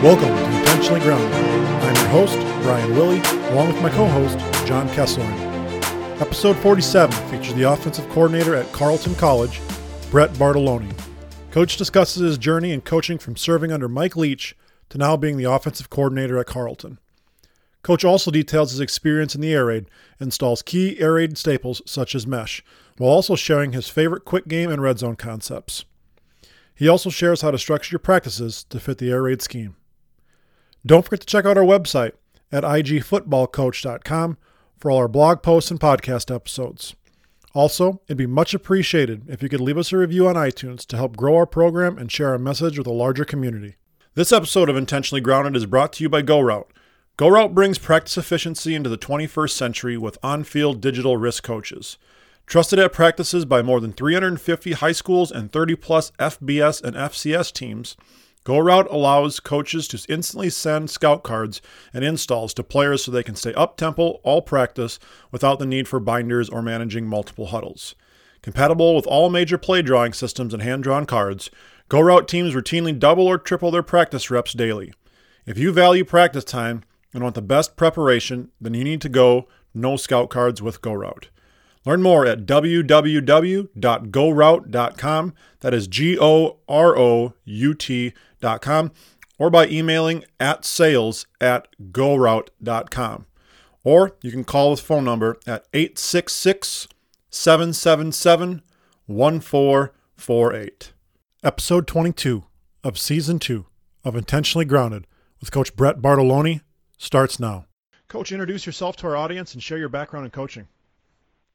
Welcome to Intentionally Grounded. I'm your host, Brian Willey, along with my co-host, John Kessler. Episode 47 features the offensive coordinator at Carleton College, Brett Bartoloni. Coach discusses his journey in coaching from serving under Mike Leach to now being the offensive coordinator at Carleton. Coach also details his experience in the air raid, installs key air raid staples such as mesh, while also sharing his favorite quick game and red zone concepts. He also shares how to structure your practices to fit the air raid scheme. Don't forget to check out our website at IGFootballCoach.com for all our blog posts and podcast episodes. Also, it'd be much appreciated if you could leave us a review on iTunes to help grow our program and share our message with a larger community. This episode of Intentionally Grounded is brought to you by GoRoute. GoRoute brings practice efficiency into the 21st century with on-field digital risk coaches. Trusted at practices by more than 350 high schools and 30-plus FBS and FCS teams, GoRoute allows coaches to instantly send scout cards and installs to players so they can stay up-tempo all practice without the need for binders or managing multiple huddles. Compatible with all major play drawing systems and hand-drawn cards, GoRoute teams routinely double or triple their practice reps daily. If you value practice time and want the best preparation, then you need to go no scout cards with GoRoute. Learn more at www.goroute.com, that is GOROUT.com, or by emailing at sales@goroute.com. Or you can call this phone number at 866-777-1448. Episode 22 of Season 2 of Intentionally Grounded with Coach Brett Bartoloni starts now. Coach, introduce yourself to our audience and share your background in coaching.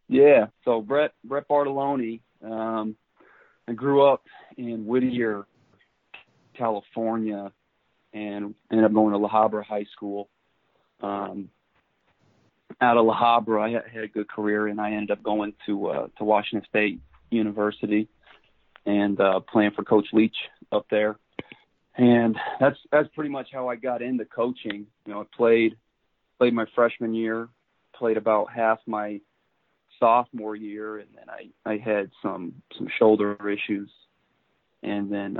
Yeah, so Brett Bartoloni, I grew up in Whittier, California, and ended up going to La Habra High School. Out of La Habra, I had a good career, and I ended up going to Washington State University and playing for Coach Leach up there. And that's pretty much how I got into coaching. You know, I played my freshman year, played about half my sophomore year, and then I had some shoulder issues, and then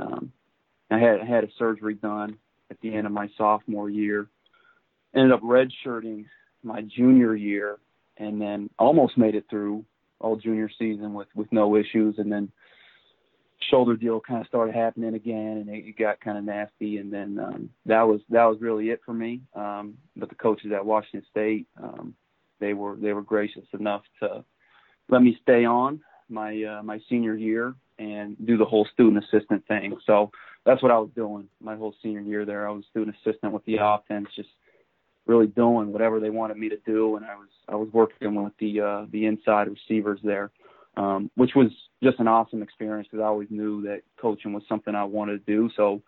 I had a surgery done at the end of my sophomore year. Ended up redshirting my junior year, and then almost made it through all junior season with no issues, and then shoulder deal kind of started happening again, and it got kind of nasty, and then that was really it for me. But the coaches at Washington State, they were gracious enough to let me stay on my senior year and do the whole student assistant thing. So that's what I was doing my whole senior year there. I was student assistant with the offense, just really doing whatever they wanted me to do. And I was working with the inside receivers there, which was just an awesome experience because I always knew that coaching was something I wanted to do. So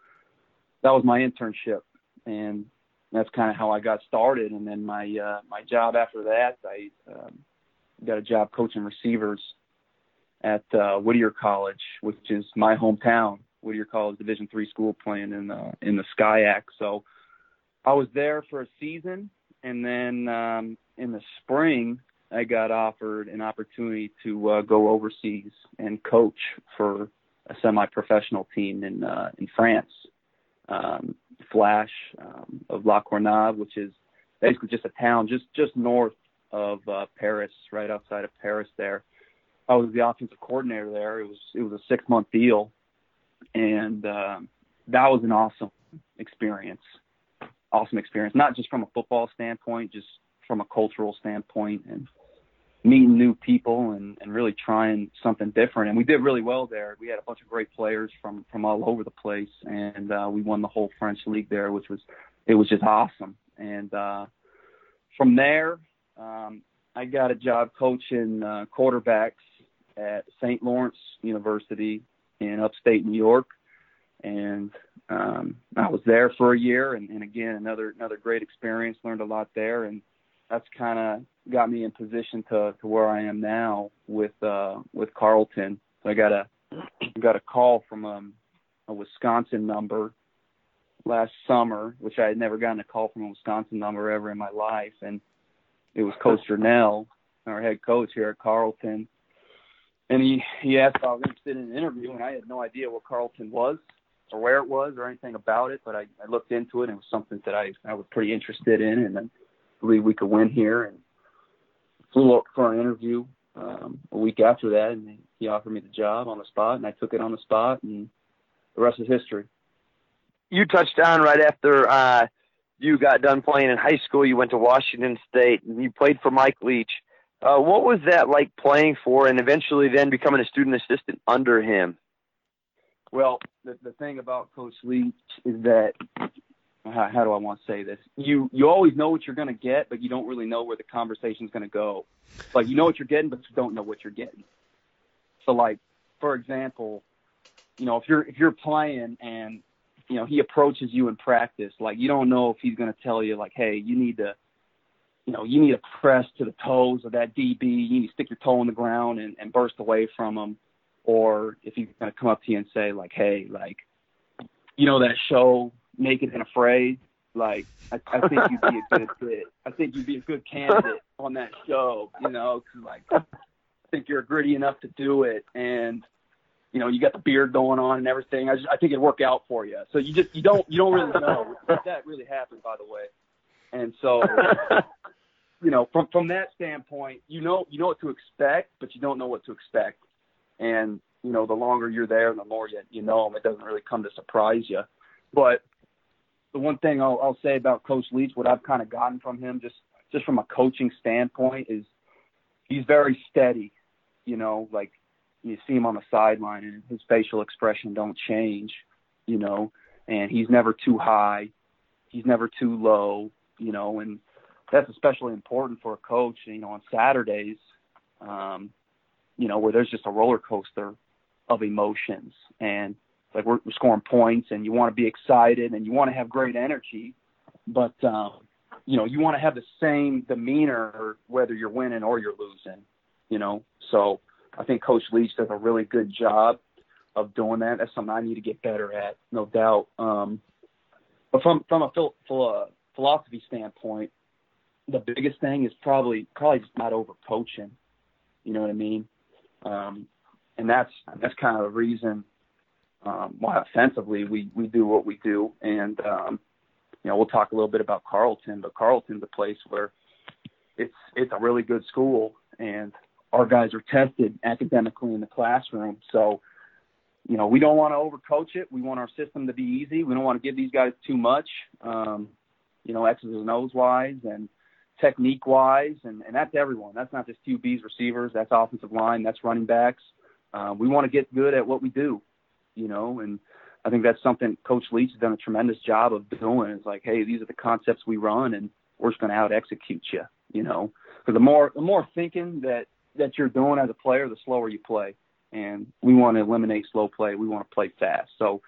that was my internship, and that's kind of how I got started. And then my job after that, I got a job coaching receivers at Whittier College, which is my hometown. Whittier College, Division III school, playing in the SCIAC. So I was there for a season, and then in the spring, I got offered an opportunity to go overseas and coach for a semi-professional team in France. Flash of La Courneuve, which is basically just a town just north of Paris, right outside of Paris there. I was the offensive coordinator there. It was a 6-month deal, and that was an awesome experience, not just from a football standpoint, just from a cultural standpoint, and meeting new people and really trying something different. And we did really well there. We had a bunch of great players from all over the place, and we won the whole French league there, which was just awesome. And from there, I got a job coaching quarterbacks at St. Lawrence University in upstate New York, and I was there for a year, and again, another great experience. Learned a lot there, and that's kind of got me in position to where I am now with Carleton. So I got a call from a Wisconsin number last summer, which I had never gotten a call from a Wisconsin number ever in my life. And it was Coach Janelle, our head coach here at Carleton. And he asked if I was interested in an interview, and I had no idea what Carleton was. or where it was or anything about it, but I looked into it, and it was something that I was pretty interested in, and I believe we could win here, and flew up for an interview a week after that, and he offered me the job on the spot, and I took it on the spot, and the rest is history. You touched on right after you got done playing in high school. You went to Washington State, and you played for Mike Leach. What was that like playing for and eventually then becoming a student assistant under him? Well, the thing about Coach Leach is that, how do I want to say this? You always know what you're going to get, but you don't really know where the conversation's going to go. Like, you know what you're getting, but you don't know what you're getting. So, like, for example, you know, if you're playing and, you know, he approaches you in practice, like, you don't know if he's going to tell you, like, hey, you need to press to the toes of that DB. You need to stick your toe in the ground and burst away from him. Or if he's going to come up to you and say, like, hey, like, you know that show, Naked and Afraid? Like, I think you'd be a good fit. I think you'd be a good candidate on that show, you know, because, like, I think you're gritty enough to do it. And, you know, you got the beard going on and everything. I think it'd work out for you. So you don't really know. That really happened, by the way. And so, you know, from that standpoint, you know what to expect, but you don't know what to expect. And, you know, the longer you're there and the more you know them, it doesn't really come to surprise you. But the one thing I'll say about Coach Leach, what I've kind of gotten from him just from a coaching standpoint is he's very steady, you know, like you see him on the sideline and his facial expression don't change, you know, and he's never too high. He's never too low, you know, and that's especially important for a coach, you know, on Saturdays, you know, where there's just a roller coaster of emotions, and like we're scoring points and you want to be excited and you want to have great energy, but, you know, you want to have the same demeanor, whether you're winning or you're losing, you know? So I think Coach Leach does a really good job of doing that. That's something I need to get better at, no doubt. But from a philosophy standpoint, the biggest thing is probably just not over coaching. You know what I mean? And that's kind of the reason why offensively we do what we do. And, you know, we'll talk a little bit about Carleton, but Carleton's a place where it's a really good school and our guys are tested academically in the classroom. So, you know, we don't want to overcoach it. We want our system to be easy. We don't want to give these guys too much, you know, X's and O's wise and technique wise. And that's everyone. That's not just QBs, receivers, that's offensive line, that's running backs. We want to get good at what we do, you know, and I think that's something Coach Leach has done a tremendous job of doing. It's like, hey, these are the concepts we run and we're just going to out execute you, you know, because the more thinking that you're doing as a player, the slower you play. And we want to eliminate slow play. We want to play fast. So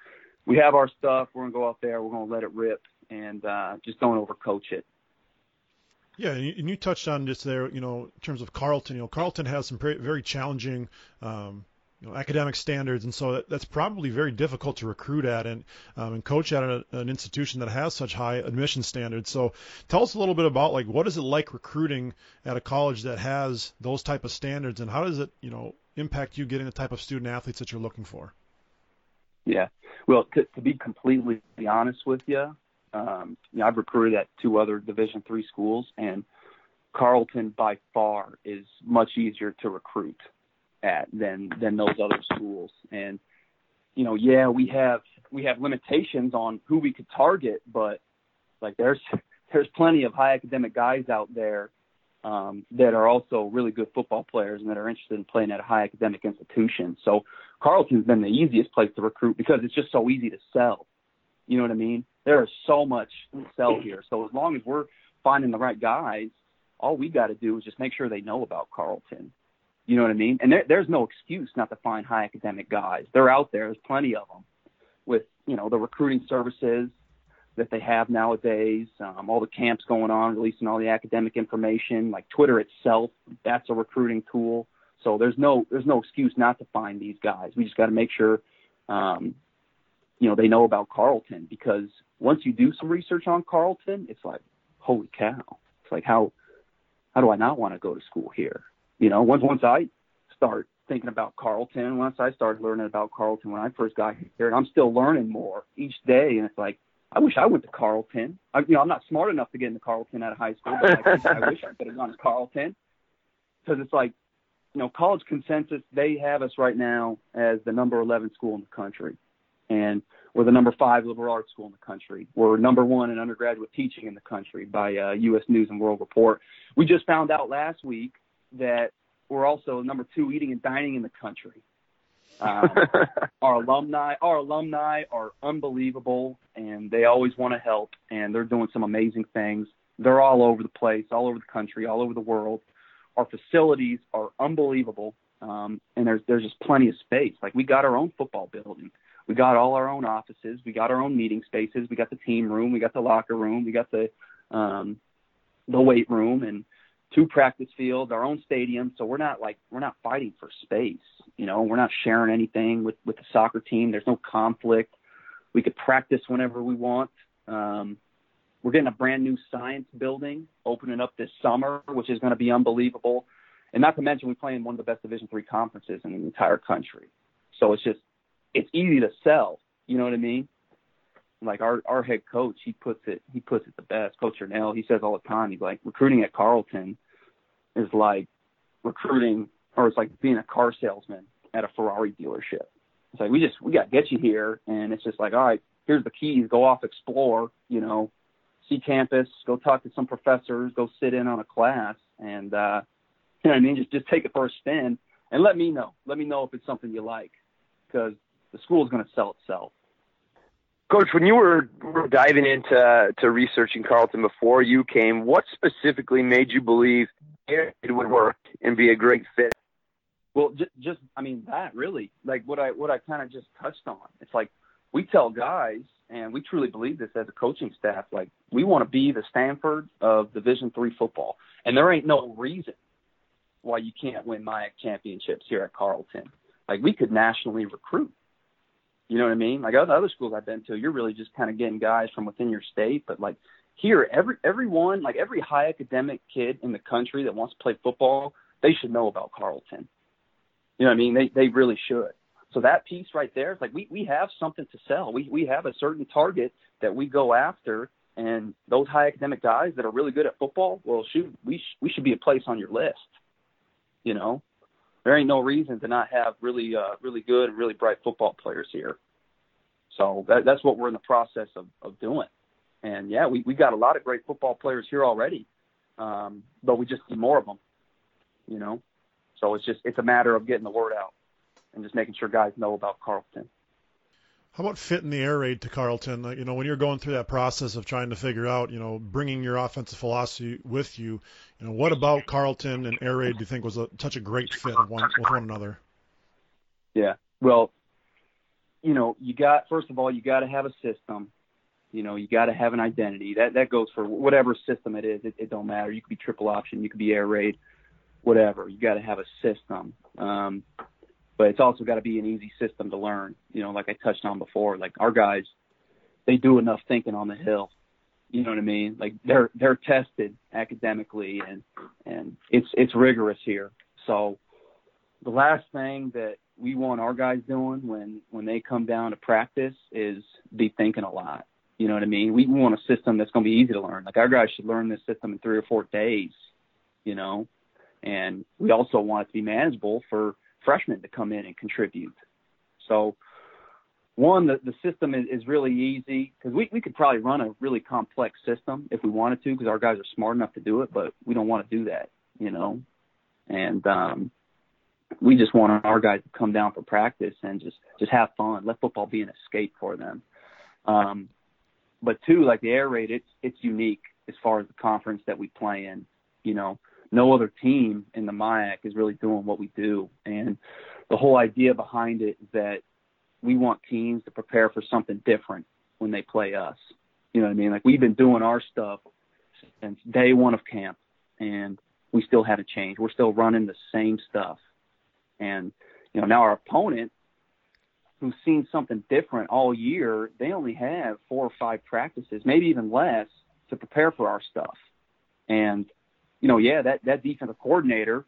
we have our stuff. We're going to go out there. We're going to let it rip and just don't overcoach it. Yeah, and you touched on this there, you know, in terms of Carleton. You know, Carleton has some very challenging you know, academic standards, and so that's probably very difficult to recruit at and coach at an institution that has such high admission standards. So tell us a little bit about, like, what is it like recruiting at a college that has those type of standards, and how does it, you know, impact you getting the type of student athletes that you're looking for? Yeah, well, to be completely honest with you, you know, I've recruited at two other Division III schools, and Carleton by far is much easier to recruit at than those other schools. And, you know, yeah, we have limitations on who we could target, but like there's plenty of high academic guys out there that are also really good football players and that are interested in playing at a high academic institution. So Carleton's been the easiest place to recruit because it's just so easy to sell. You know what I mean? There is so much to sell here. So as long as we're finding the right guys, all we got to do is just make sure they know about Carleton. You know what I mean? And there's no excuse not to find high academic guys. They're out there. There's plenty of them with, you know, the recruiting services that they have nowadays, all the camps going on, releasing all the academic information, like Twitter itself, that's a recruiting tool. So there's no excuse not to find these guys. We just got to make sure, you know, they know about Carleton, because once you do some research on Carleton, it's like, holy cow. It's like, how do I not want to go to school here? You know, once I start thinking about Carleton. Once I started learning about Carleton when I first got here, and I'm still learning more each day. And it's like, I wish I went to Carleton. I'm not smart enough to get into Carleton out of high school, but I wish I could have gone to Carleton. Because it's like, college consensus, they have us right now as the number 11 school in the country. And we're the number 5 liberal arts school in the country. We're number 1 in undergraduate teaching in the country by U.S. News and World Report. We just found out last week that we're also number 2 eating and dining in the country. Our alumni are unbelievable, and they always want to help, and they're doing some amazing things. They're all over the place, all over the country, all over the world. Our facilities are unbelievable, and there's just plenty of space. Like, we got our own football building. We got all our own offices. We got our own meeting spaces. We got the team room. We got the locker room. We got the weight room and 2 practice fields, our own stadium. So we're not fighting for space. We're not sharing anything with the soccer team. There's no conflict. We could practice whenever we want. We're getting a brand new science building, opening up this summer, which is going to be unbelievable. And not to mention, we play in one of the best Division III conferences in the entire country. So it's easy to sell. You know what I mean? Like, our head coach, he puts it the best. Coach Arnell, he says all the time, he's like, recruiting at Carleton is like recruiting, or it's like being a car salesman at a Ferrari dealership. It's like, we got to get you here. And it's just like, all right, here's the keys. Go off, explore, see campus, go talk to some professors, go sit in on a class. And, just take it for a spin and let me know. Let me know if it's something you like, because the school is going to sell itself. Coach, when you were diving into researching Carleton before you came, what specifically made you believe it would work and be a great fit? Well, that really, like what I kind of just touched on. It's like, we tell guys, and we truly believe this as a coaching staff, like, we want to be the Stanford of Division III football, and there ain't no reason why you can't win MIAC championships here at Carleton. Like, we could nationally recruit. You know what I mean? Like, other schools I've been to, you're really just kind of getting guys from within your state. But, like, here, everyone, like, every high academic kid in the country that wants to play football, they should know about Carleton. You know what I mean? They really should. So that piece right there, it's like, we have something to sell. We have a certain target that we go after, and those high academic guys that are really good at football, well, shoot, we should be a place on your list. There ain't no reason to not have really, really good and really bright football players here. So that's what we're in the process of doing. And yeah, we got a lot of great football players here already, but we just need more of them. So it's a matter of getting the word out and just making sure guys know about Carleton. How about fitting the air raid to Carleton? When you're going through that process of trying to figure out, bringing your offensive philosophy with you, what about Carleton and air raid do you think was such a great fit with one another? Yeah. Well, you got to have a system. You got to have an identity. That goes for whatever system it is. It don't matter. You could be triple option. You could be air raid, whatever. You got to have a system. But it's also got to be an easy system to learn. Like I touched on before, like, our guys, they do enough thinking on the hill. You know what I mean? Like, they're tested academically, and it's rigorous here. So the last thing that we want our guys doing when they come down to practice is be thinking a lot. You know what I mean? We want a system that's going to be easy to learn. Like, our guys should learn this system in 3 or 4 days, and we also want it to be manageable for freshmen to come in and contribute. So, one, the system is really easy, because we could probably run a really complex system if we wanted to, because our guys are smart enough to do it, but we don't want to do that, and we just want our guys to come down for practice and just have fun, let football be an escape for them. But two, like, the air raid, it's unique as far as the conference that we play in. No other team in the MIAC is really doing what we do. And the whole idea behind it is that we want teams to prepare for something different when they play us. You know what I mean? Like, we've been doing our stuff since day one of camp, and we still haven't changed. We're still running the same stuff. And, now our opponent, who's seen something different all year, they only have 4 or 5 practices, maybe even less, to prepare for our stuff. And, that defensive coordinator,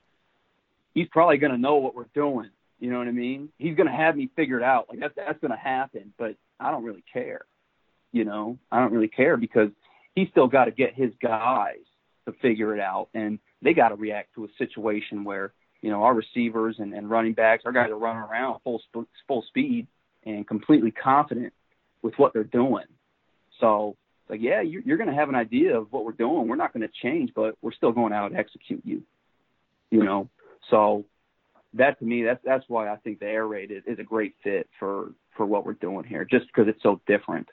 he's probably going to know what we're doing. You know what I mean? He's going to have me figured out. Like that's going to happen, but I don't really care. You know, I don't really care because he's still got to get his guys to figure it out. And they got to react to a situation where, you know, our receivers and running backs, our guys are running around full speed and completely confident with what they're doing. So like, yeah, you're going to have an idea of what we're doing. We're not going to change, but we're still going out and execute you, you know? So that to me, that's why I think the air raid is a great fit for what we're doing here, just because it's so different.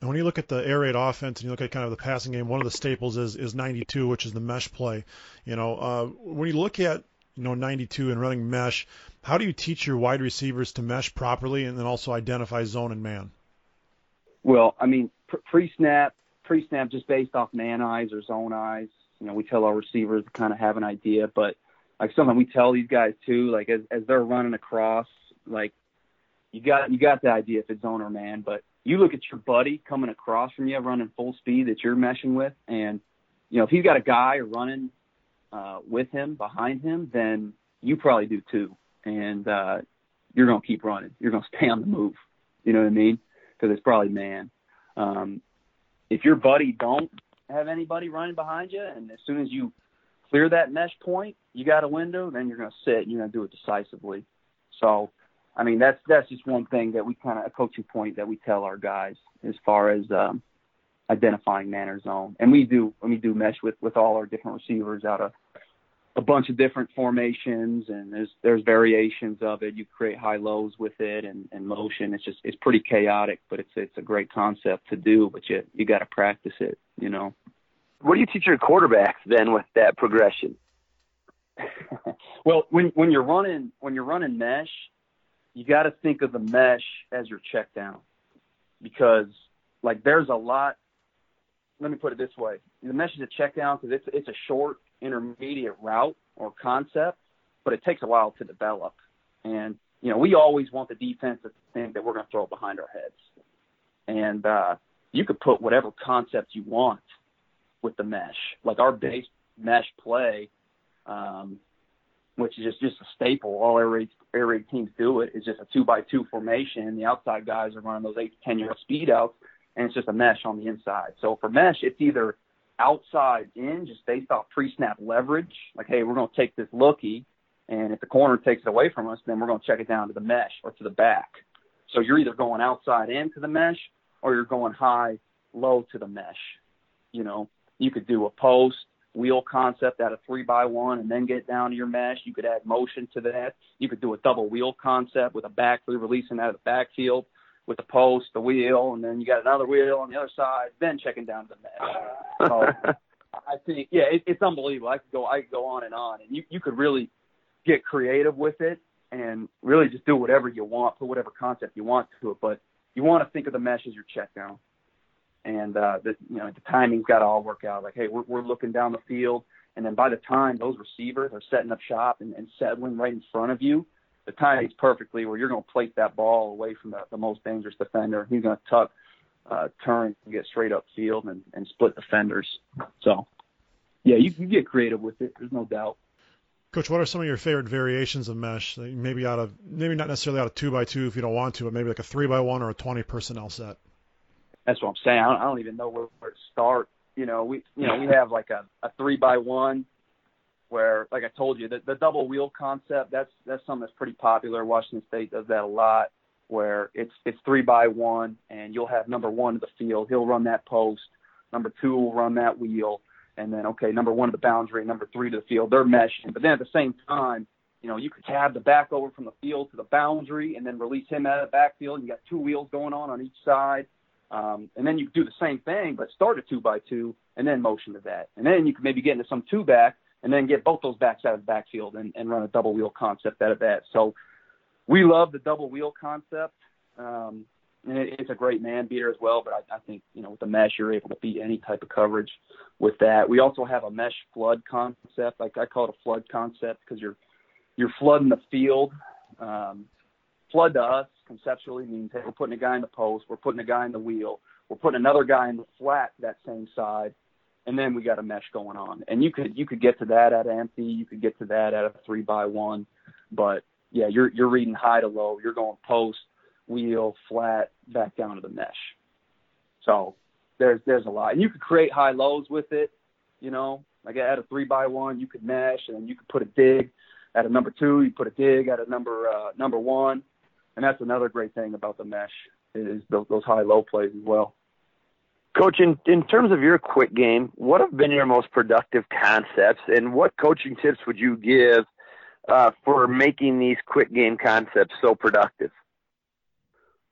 And when you look at the air raid offense and you look at kind of the passing game, one of the staples is 92, which is the mesh play. You know, when you look at, you know, 92 and running mesh, how do you teach your wide receivers to mesh properly and then also identify zone and man? Well, I mean, pre-snap just based off man eyes or zone eyes. You know, we tell our receivers to kind of have an idea, but like something we tell these guys too, like as they're running across, like you got the idea if it's zone or man, but you look at your buddy coming across from you, running full speed that you're meshing with. And, you know, if he's got a guy running with him, behind him, then you probably do too. And you're going to keep running. You're going to stay on the move. You know what I mean? Because it's probably man. If your buddy don't have anybody running behind you, and as soon as you clear that mesh point, you got a window, then you're going to sit and you're going to do it decisively. So, I mean, that's just one thing that we kind of, a coaching point that we tell our guys as far as identifying man or zone. And we do mesh with all our different receivers out of a bunch of different formations, and there's variations of it. You create high lows with it and motion. It's pretty chaotic, but it's a great concept to do, but you got to practice it, you know. What do you teach your quarterbacks then with that progression? Well, when you're running mesh, you got to think of the mesh as your check down, because like there's a lot, let me put it this way. The mesh is a check down because it's a short intermediate route or concept, but it takes a while to develop. And, you know, we always want the defense to think that we're going to throw it behind our heads. And you could put whatever concept you want with the mesh, like our base mesh play, which is just a staple. All air raid teams do it. It's just a 2x2 formation. The outside guys are running those 8 to 10 yard speed outs, and it's just a mesh on the inside. So for mesh, it's either outside in, just based off pre-snap leverage, like, hey, we're going to take this lookie, and if the corner takes it away from us, then we're going to check it down to the mesh or to the back. So you're either going outside into the mesh or you're going high, low to the mesh. You know, you could do a post, wheel concept out of 3x1 and then get down to your mesh. You could add motion to that. You could do a double wheel concept with a back three releasing out of the backfield with the post, the wheel, and then you got another wheel on the other side, then checking down to the mesh. So I think, yeah, it's unbelievable. I could go on, and you could really get creative with it and really just do whatever you want, put whatever concept you want to it. But you want to think of the mesh as your check down. And, you know, the timing's got to all work out. Like, hey, we're looking down the field. And then by the time those receivers are setting up shop and settling right in front of you, the timing's perfectly where you're going to place that ball away from the most dangerous defender. He's going to tuck, turn, and get straight up field and split defenders. So, yeah, you can get creative with it. There's no doubt. Coach, what are some of your favorite variations of mesh? Maybe not necessarily out of 2x2 if you don't want to, but maybe like a 3x1 or a 20 personnel set. That's what I'm saying. I don't even know where to start. You know, we have like a 3x1 where, like I told you, the double wheel concept, that's something that's pretty popular. Washington State does that a lot, where it's 3x1 and you'll have number one of the field. He'll run that post. Number two will run that wheel. And then, okay, number one to the boundary, number three to the field. They're meshing. But then at the same time, you know, you could tab the back over from the field to the boundary and then release him out of the backfield. You got two wheels going on each side. And then you do the same thing, but start a 2x2 and then motion to that. And then you can maybe get into some two back and then get both those backs out of the backfield and run a double wheel concept out of that. So we love the double wheel concept. And it's a great man beater as well. But I think, you know, with the mesh, you're able to beat any type of coverage with that. We also have a mesh flood concept. Like I call it a flood concept because you're flooding the field. Flood to us conceptually means, hey, we're putting a guy in the post, we're putting a guy in the wheel, we're putting another guy in the flat that same side, and then we got a mesh going on. And you could get to that at Amphi, you could get to that at a 3x1, but yeah, you're reading high to low, you're going post, wheel, flat, back down to the mesh. So there's a lot, and you could create high lows with it. You know, like at a 3x1, you could mesh, and you could put a dig at a number two, you put a dig at a number one, and that's another great thing about the mesh is those high low plays as well. Coach, in terms of your quick game, what have been your most productive concepts, and what coaching tips would you give for making these quick game concepts so productive?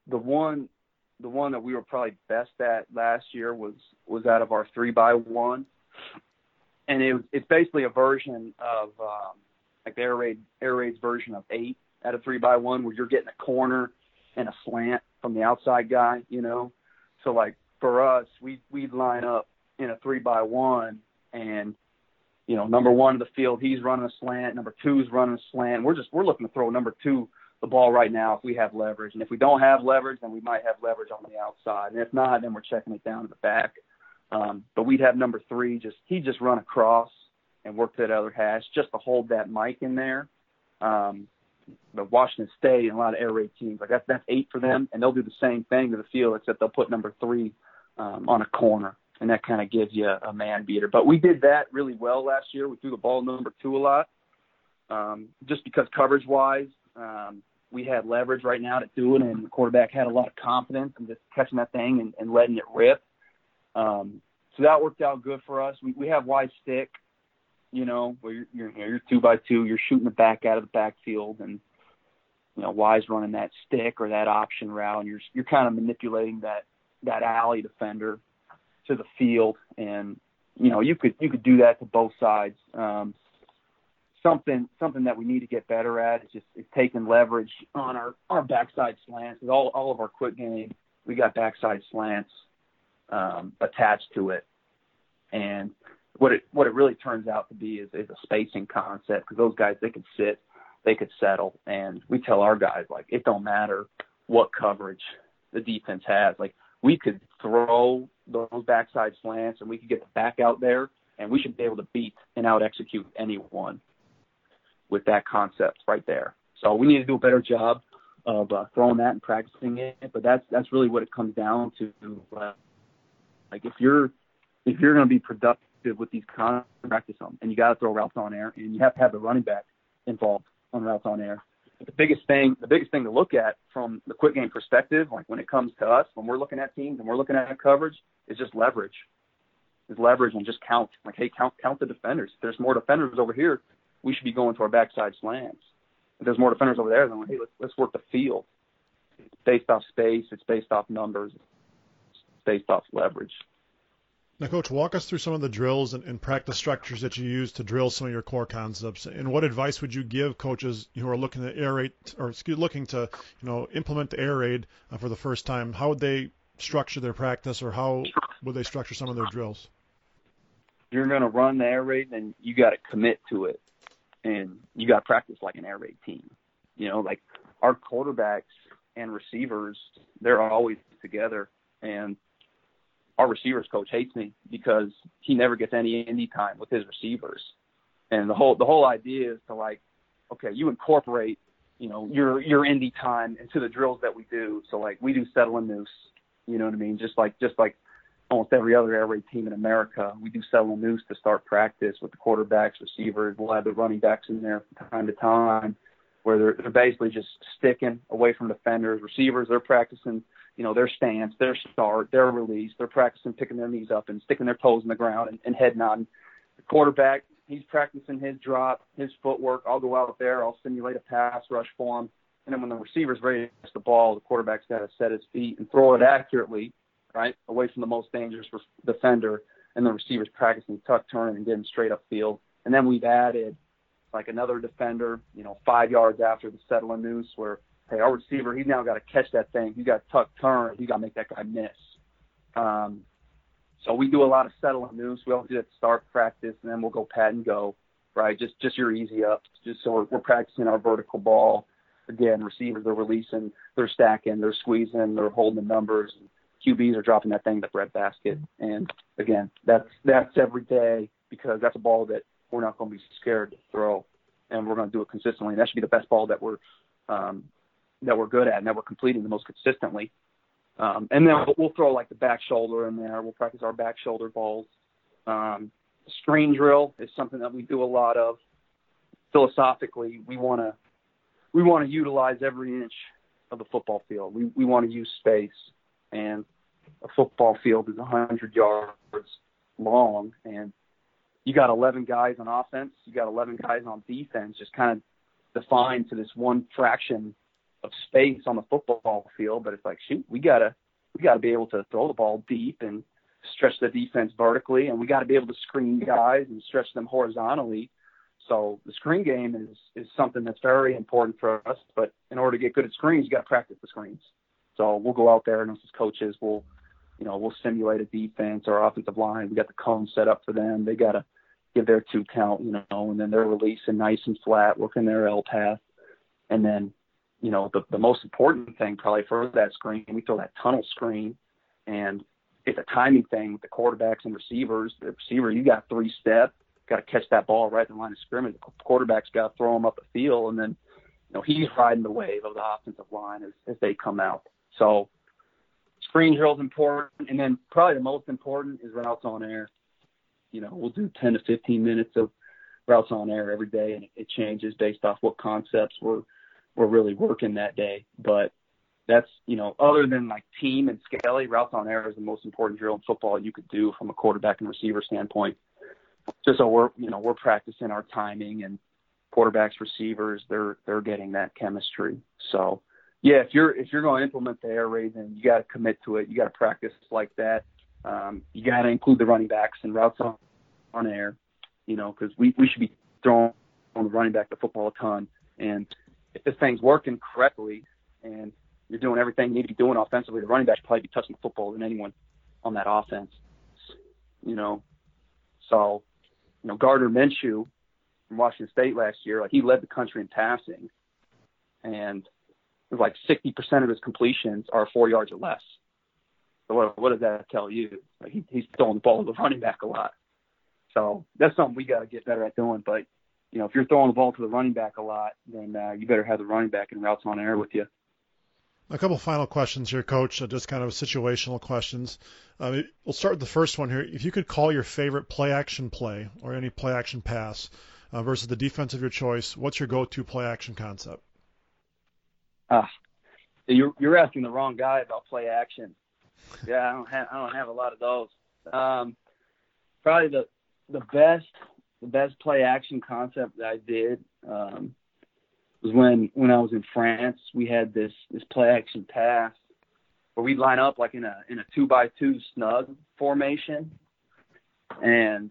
The one that we were probably best at last year was out of our 3x1, and it's basically a version of like the air raid's version of 8 out of 3x1, where you're getting a corner and a slant from the outside guy, you know. So like for us, we'd line up in a 3x1, and you know, number one of the field, he's running a slant. Number two's running a slant. We're looking to throw number two the ball right now if we have leverage. And if we don't have leverage, then we might have leverage on the outside. And if not, then we're checking it down to the back. But we'd have number three he'd just run across and work that other hash just to hold that mic in there. But Washington State and a lot of air raid teams, like that's 8 for them, and they'll do the same thing to the field, except they'll put number 3 on a corner, and that kind of gives you a man beater. But we did that really well last year. We threw the ball number 2 a lot, just because coverage-wise, we had leverage right now to do it, and the quarterback had a lot of confidence in just catching that thing and letting it rip. So that worked out good for us. We have wide stick, you know, where you're 2x2, you're shooting the back out of the backfield, and you know, Y's running that stick or that option route, and you're kind of manipulating that alley defender to the field, and you know, you could do that to both sides. Something that we need to get better at is just taking leverage on our backside slants. All of our quick game, we got backside slants attached to it. And what it really turns out to be is a spacing concept, because those guys, they could sit, they could settle. And we tell our guys, like, it don't matter what coverage the defense has. Like, we could throw those backside slants and we could get the back out there, and we should be able to beat and out-execute anyone with that concept right there. So we need to do a better job of throwing that and practicing it. But that's really what it comes down to. Like if you're going to be productive with these concepts, practice them, and you got to throw routes on air, and you have to have the running back involved on routes on air. But the biggest thing to look at from the quick game perspective, like when it comes to us, when we're looking at teams and we're looking at coverage, is just leverage. Is leverage and just count. Like, hey, count the defenders. If there's more defenders over here, we should be going to our backside slants. If there's more defenders over there, then hey, let's work the field. It's based off space. It's based off numbers. It's based off leverage. Now, Coach, walk us through some of the drills and practice structures that you use to drill some of your core concepts. And what advice would you give coaches who are looking to implement the air raid for the first time? How would they structure their practice, or how would they structure some of their drills? You're going to run the air raid, then you got to commit to it. And you got to practice like an air raid team. You know, like our quarterbacks and receivers, they're always together. And our receivers coach hates me because he never gets any indie time with his receivers. And the whole idea is to, like, okay, you incorporate, you know, your indie time into the drills that we do. So like we do settle and noose, you know what I mean? Just like almost every other air raid team in America, we do settle and noose to start practice with the quarterbacks, receivers. We'll have the running backs in there from time to time, where they're basically just sticking away from defenders. Receivers, they're practicing, you know, their stance, their start, their release. They're practicing picking their knees up and sticking their toes in the ground and head nodding. The quarterback, he's practicing his drop, his footwork. I'll go out there, I'll simulate a pass rush for him. And then when the receiver's ready to catch the ball, the quarterback's got to set his feet and throw it accurately, right, away from the most dangerous defender, and the receiver's practicing tuck turn and getting straight up field. And then we've added, like, another defender, you know, 5 yards after the settle and noose, where, hey, our receiver, he's now got to catch that thing. He's got to tuck turn. He's got to make that guy miss. So we do a lot of settle and noose. We all do that start practice, and then we'll go pat and go, right, just your easy ups, just so we're practicing our vertical ball. Again, receivers, they're releasing, they're stacking, they're squeezing, they're holding the numbers. QBs are dropping that thing in the breadbasket. And again, that's every day, because that's a ball that we're not going to be scared to throw, and we're going to do it consistently. And that should be the best ball that we're good at and that we're completing the most consistently. And then we'll throw like the back shoulder in there. We'll practice our back shoulder balls. Screen drill is something that we do a lot of. Philosophically, we want to utilize every inch of the football field. We want to use space, and a football field is 100 yards long, and you got 11 guys on offense, you got 11 guys on defense, just kind of defined to this one fraction of space on the football field. But it's like, shoot, we gotta be able to throw the ball deep and stretch the defense vertically, and we got to be able to screen guys and stretch them horizontally. So the screen game is something that's very important for us, but in order to get good at screens, you got to practice the screens. So we'll go out there, and us as coaches, we'll simulate a defense or offensive line. We got the cone set up for them. They got to give their 2 count, and then they're releasing nice and flat, working their L path. And then, the most important thing probably for that screen, we throw that tunnel screen, and it's a timing thing with the quarterbacks and receivers. The receiver, you got 3 steps. Got to catch that ball right in the line of scrimmage. The quarterback's got to throw him up the field, and then he's riding the wave of the offensive line as they come out. So screen drill is important, and then probably the most important is routes on air. We'll do 10 to 15 minutes of routes on air every day, and it changes based off what concepts we're really working that day. But that's, other than like team and Skelly, routes on air is the most important drill in football you could do from a quarterback and receiver standpoint. Just so we're practicing our timing, and quarterbacks, receivers, they're getting that chemistry. So yeah, if you're going to implement the air raid, then you got to commit to it. You got to practice like that. You got to include the running backs and routes on air, because we should be throwing on the running back the football a ton. And if this thing's working correctly and you're doing everything you need to be doing offensively, the running back should probably be touching the football than anyone on that offense. So. Gardner Minshew from Washington State last year, he led the country in passing, and it was like 60% of his completions are 4 yards or less. So what does that tell you? He's throwing the ball to the running back a lot. So that's something we got to get better at doing. But, if you're throwing the ball to the running back a lot, then you better have the running back in routes on air with you. A couple final questions here, Coach, just kind of situational questions. We'll start with the first one here. If you could call your favorite play-action play or any play-action pass versus the defense of your choice, what's your go-to play-action concept? You're asking the wrong guy about play-action. Yeah, I don't have a lot of those. Probably the best play-action concept that I did was when I was in France. We had this play action pass where we'd line up like in a 2x2 snug formation, and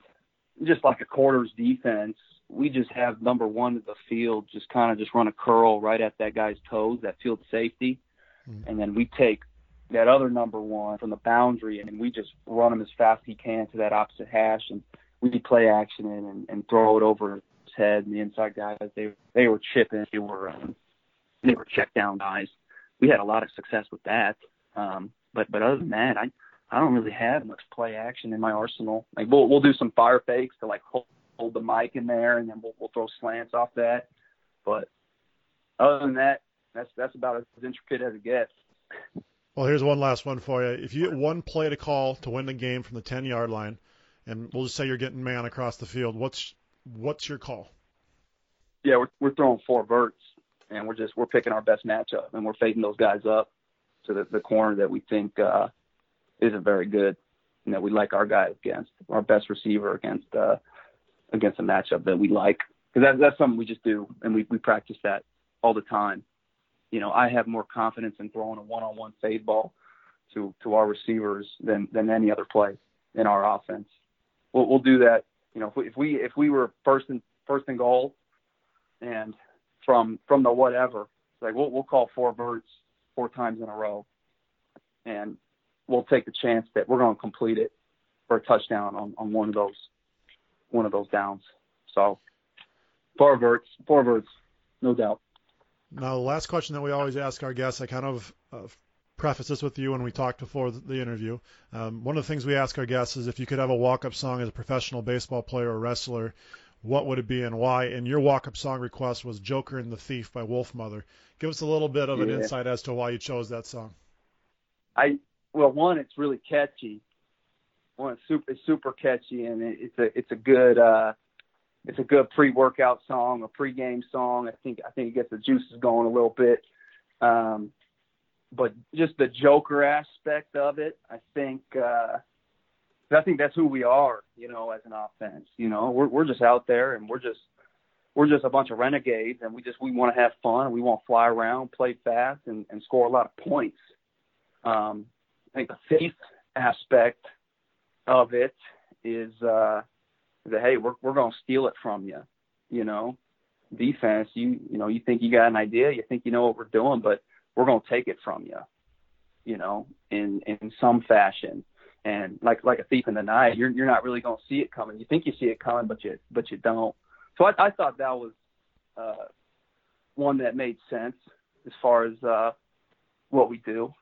just like a quarters defense, we just have number one of the field just kind of just run a curl right at that guy's toes, that field safety, and then we take that other number one from the boundary and we just run him as fast as he can to that opposite hash, and we play action in and throw it over head, and the inside guys, they were chipping, they were check down guys. We had a lot of success with that, but other than that, I don't really have much play action in my arsenal. Like we'll do some fire fakes to like hold the mic in there, and then we'll throw slants off that, but other than that, that's about as intricate as it gets. Well, here's one last one for you. If you get one play to call to win the game from the 10-yard line, and we'll just say you're getting man across the field, What's your call? Yeah, we're throwing 4 verts, and we're picking our best matchup, and we're fading those guys up to the corner that we think isn't very good, and that we like our guy against, our best receiver against a matchup that we like, because that's something we just do, and we practice that all the time. I have more confidence in throwing a one-on-one fade ball to our receivers than any other play in our offense. We'll do that. If we were first and goal, and from the whatever, it's like we'll call 4 verts 4 times in a row, and we'll take the chance that we're going to complete it for a touchdown on one of those downs. So 4 verts, no doubt. Now the last question that we always ask our guests, I kind of preface this with you when we talked before the interview. One of the things we ask our guests is if you could have a walk-up song as a professional baseball player or wrestler, what would it be and why? And your walk-up song request was Joker and the Thief by Wolfmother. Give us a little bit of an insight as to why you chose that song. Well, one, it's really catchy. One, it's super catchy, and it's a good pre-workout song, a pre-game song. I think it gets the juices going a little bit. But just the Joker aspect of it, I think that's who we are, as an offense. We're just out there, and we're just a bunch of renegades, and we want to have fun, and we want to fly around, play fast, and score a lot of points. I think the faith aspect of it is that, hey, we're going to steal it from you. Defense, you think you got an idea, you think you know what we're doing, but we're going to take it from you, in some fashion. And like a thief in the night, you're not really going to see it coming. You think you see it coming, but you don't. So I thought that was one that made sense as far as what we do.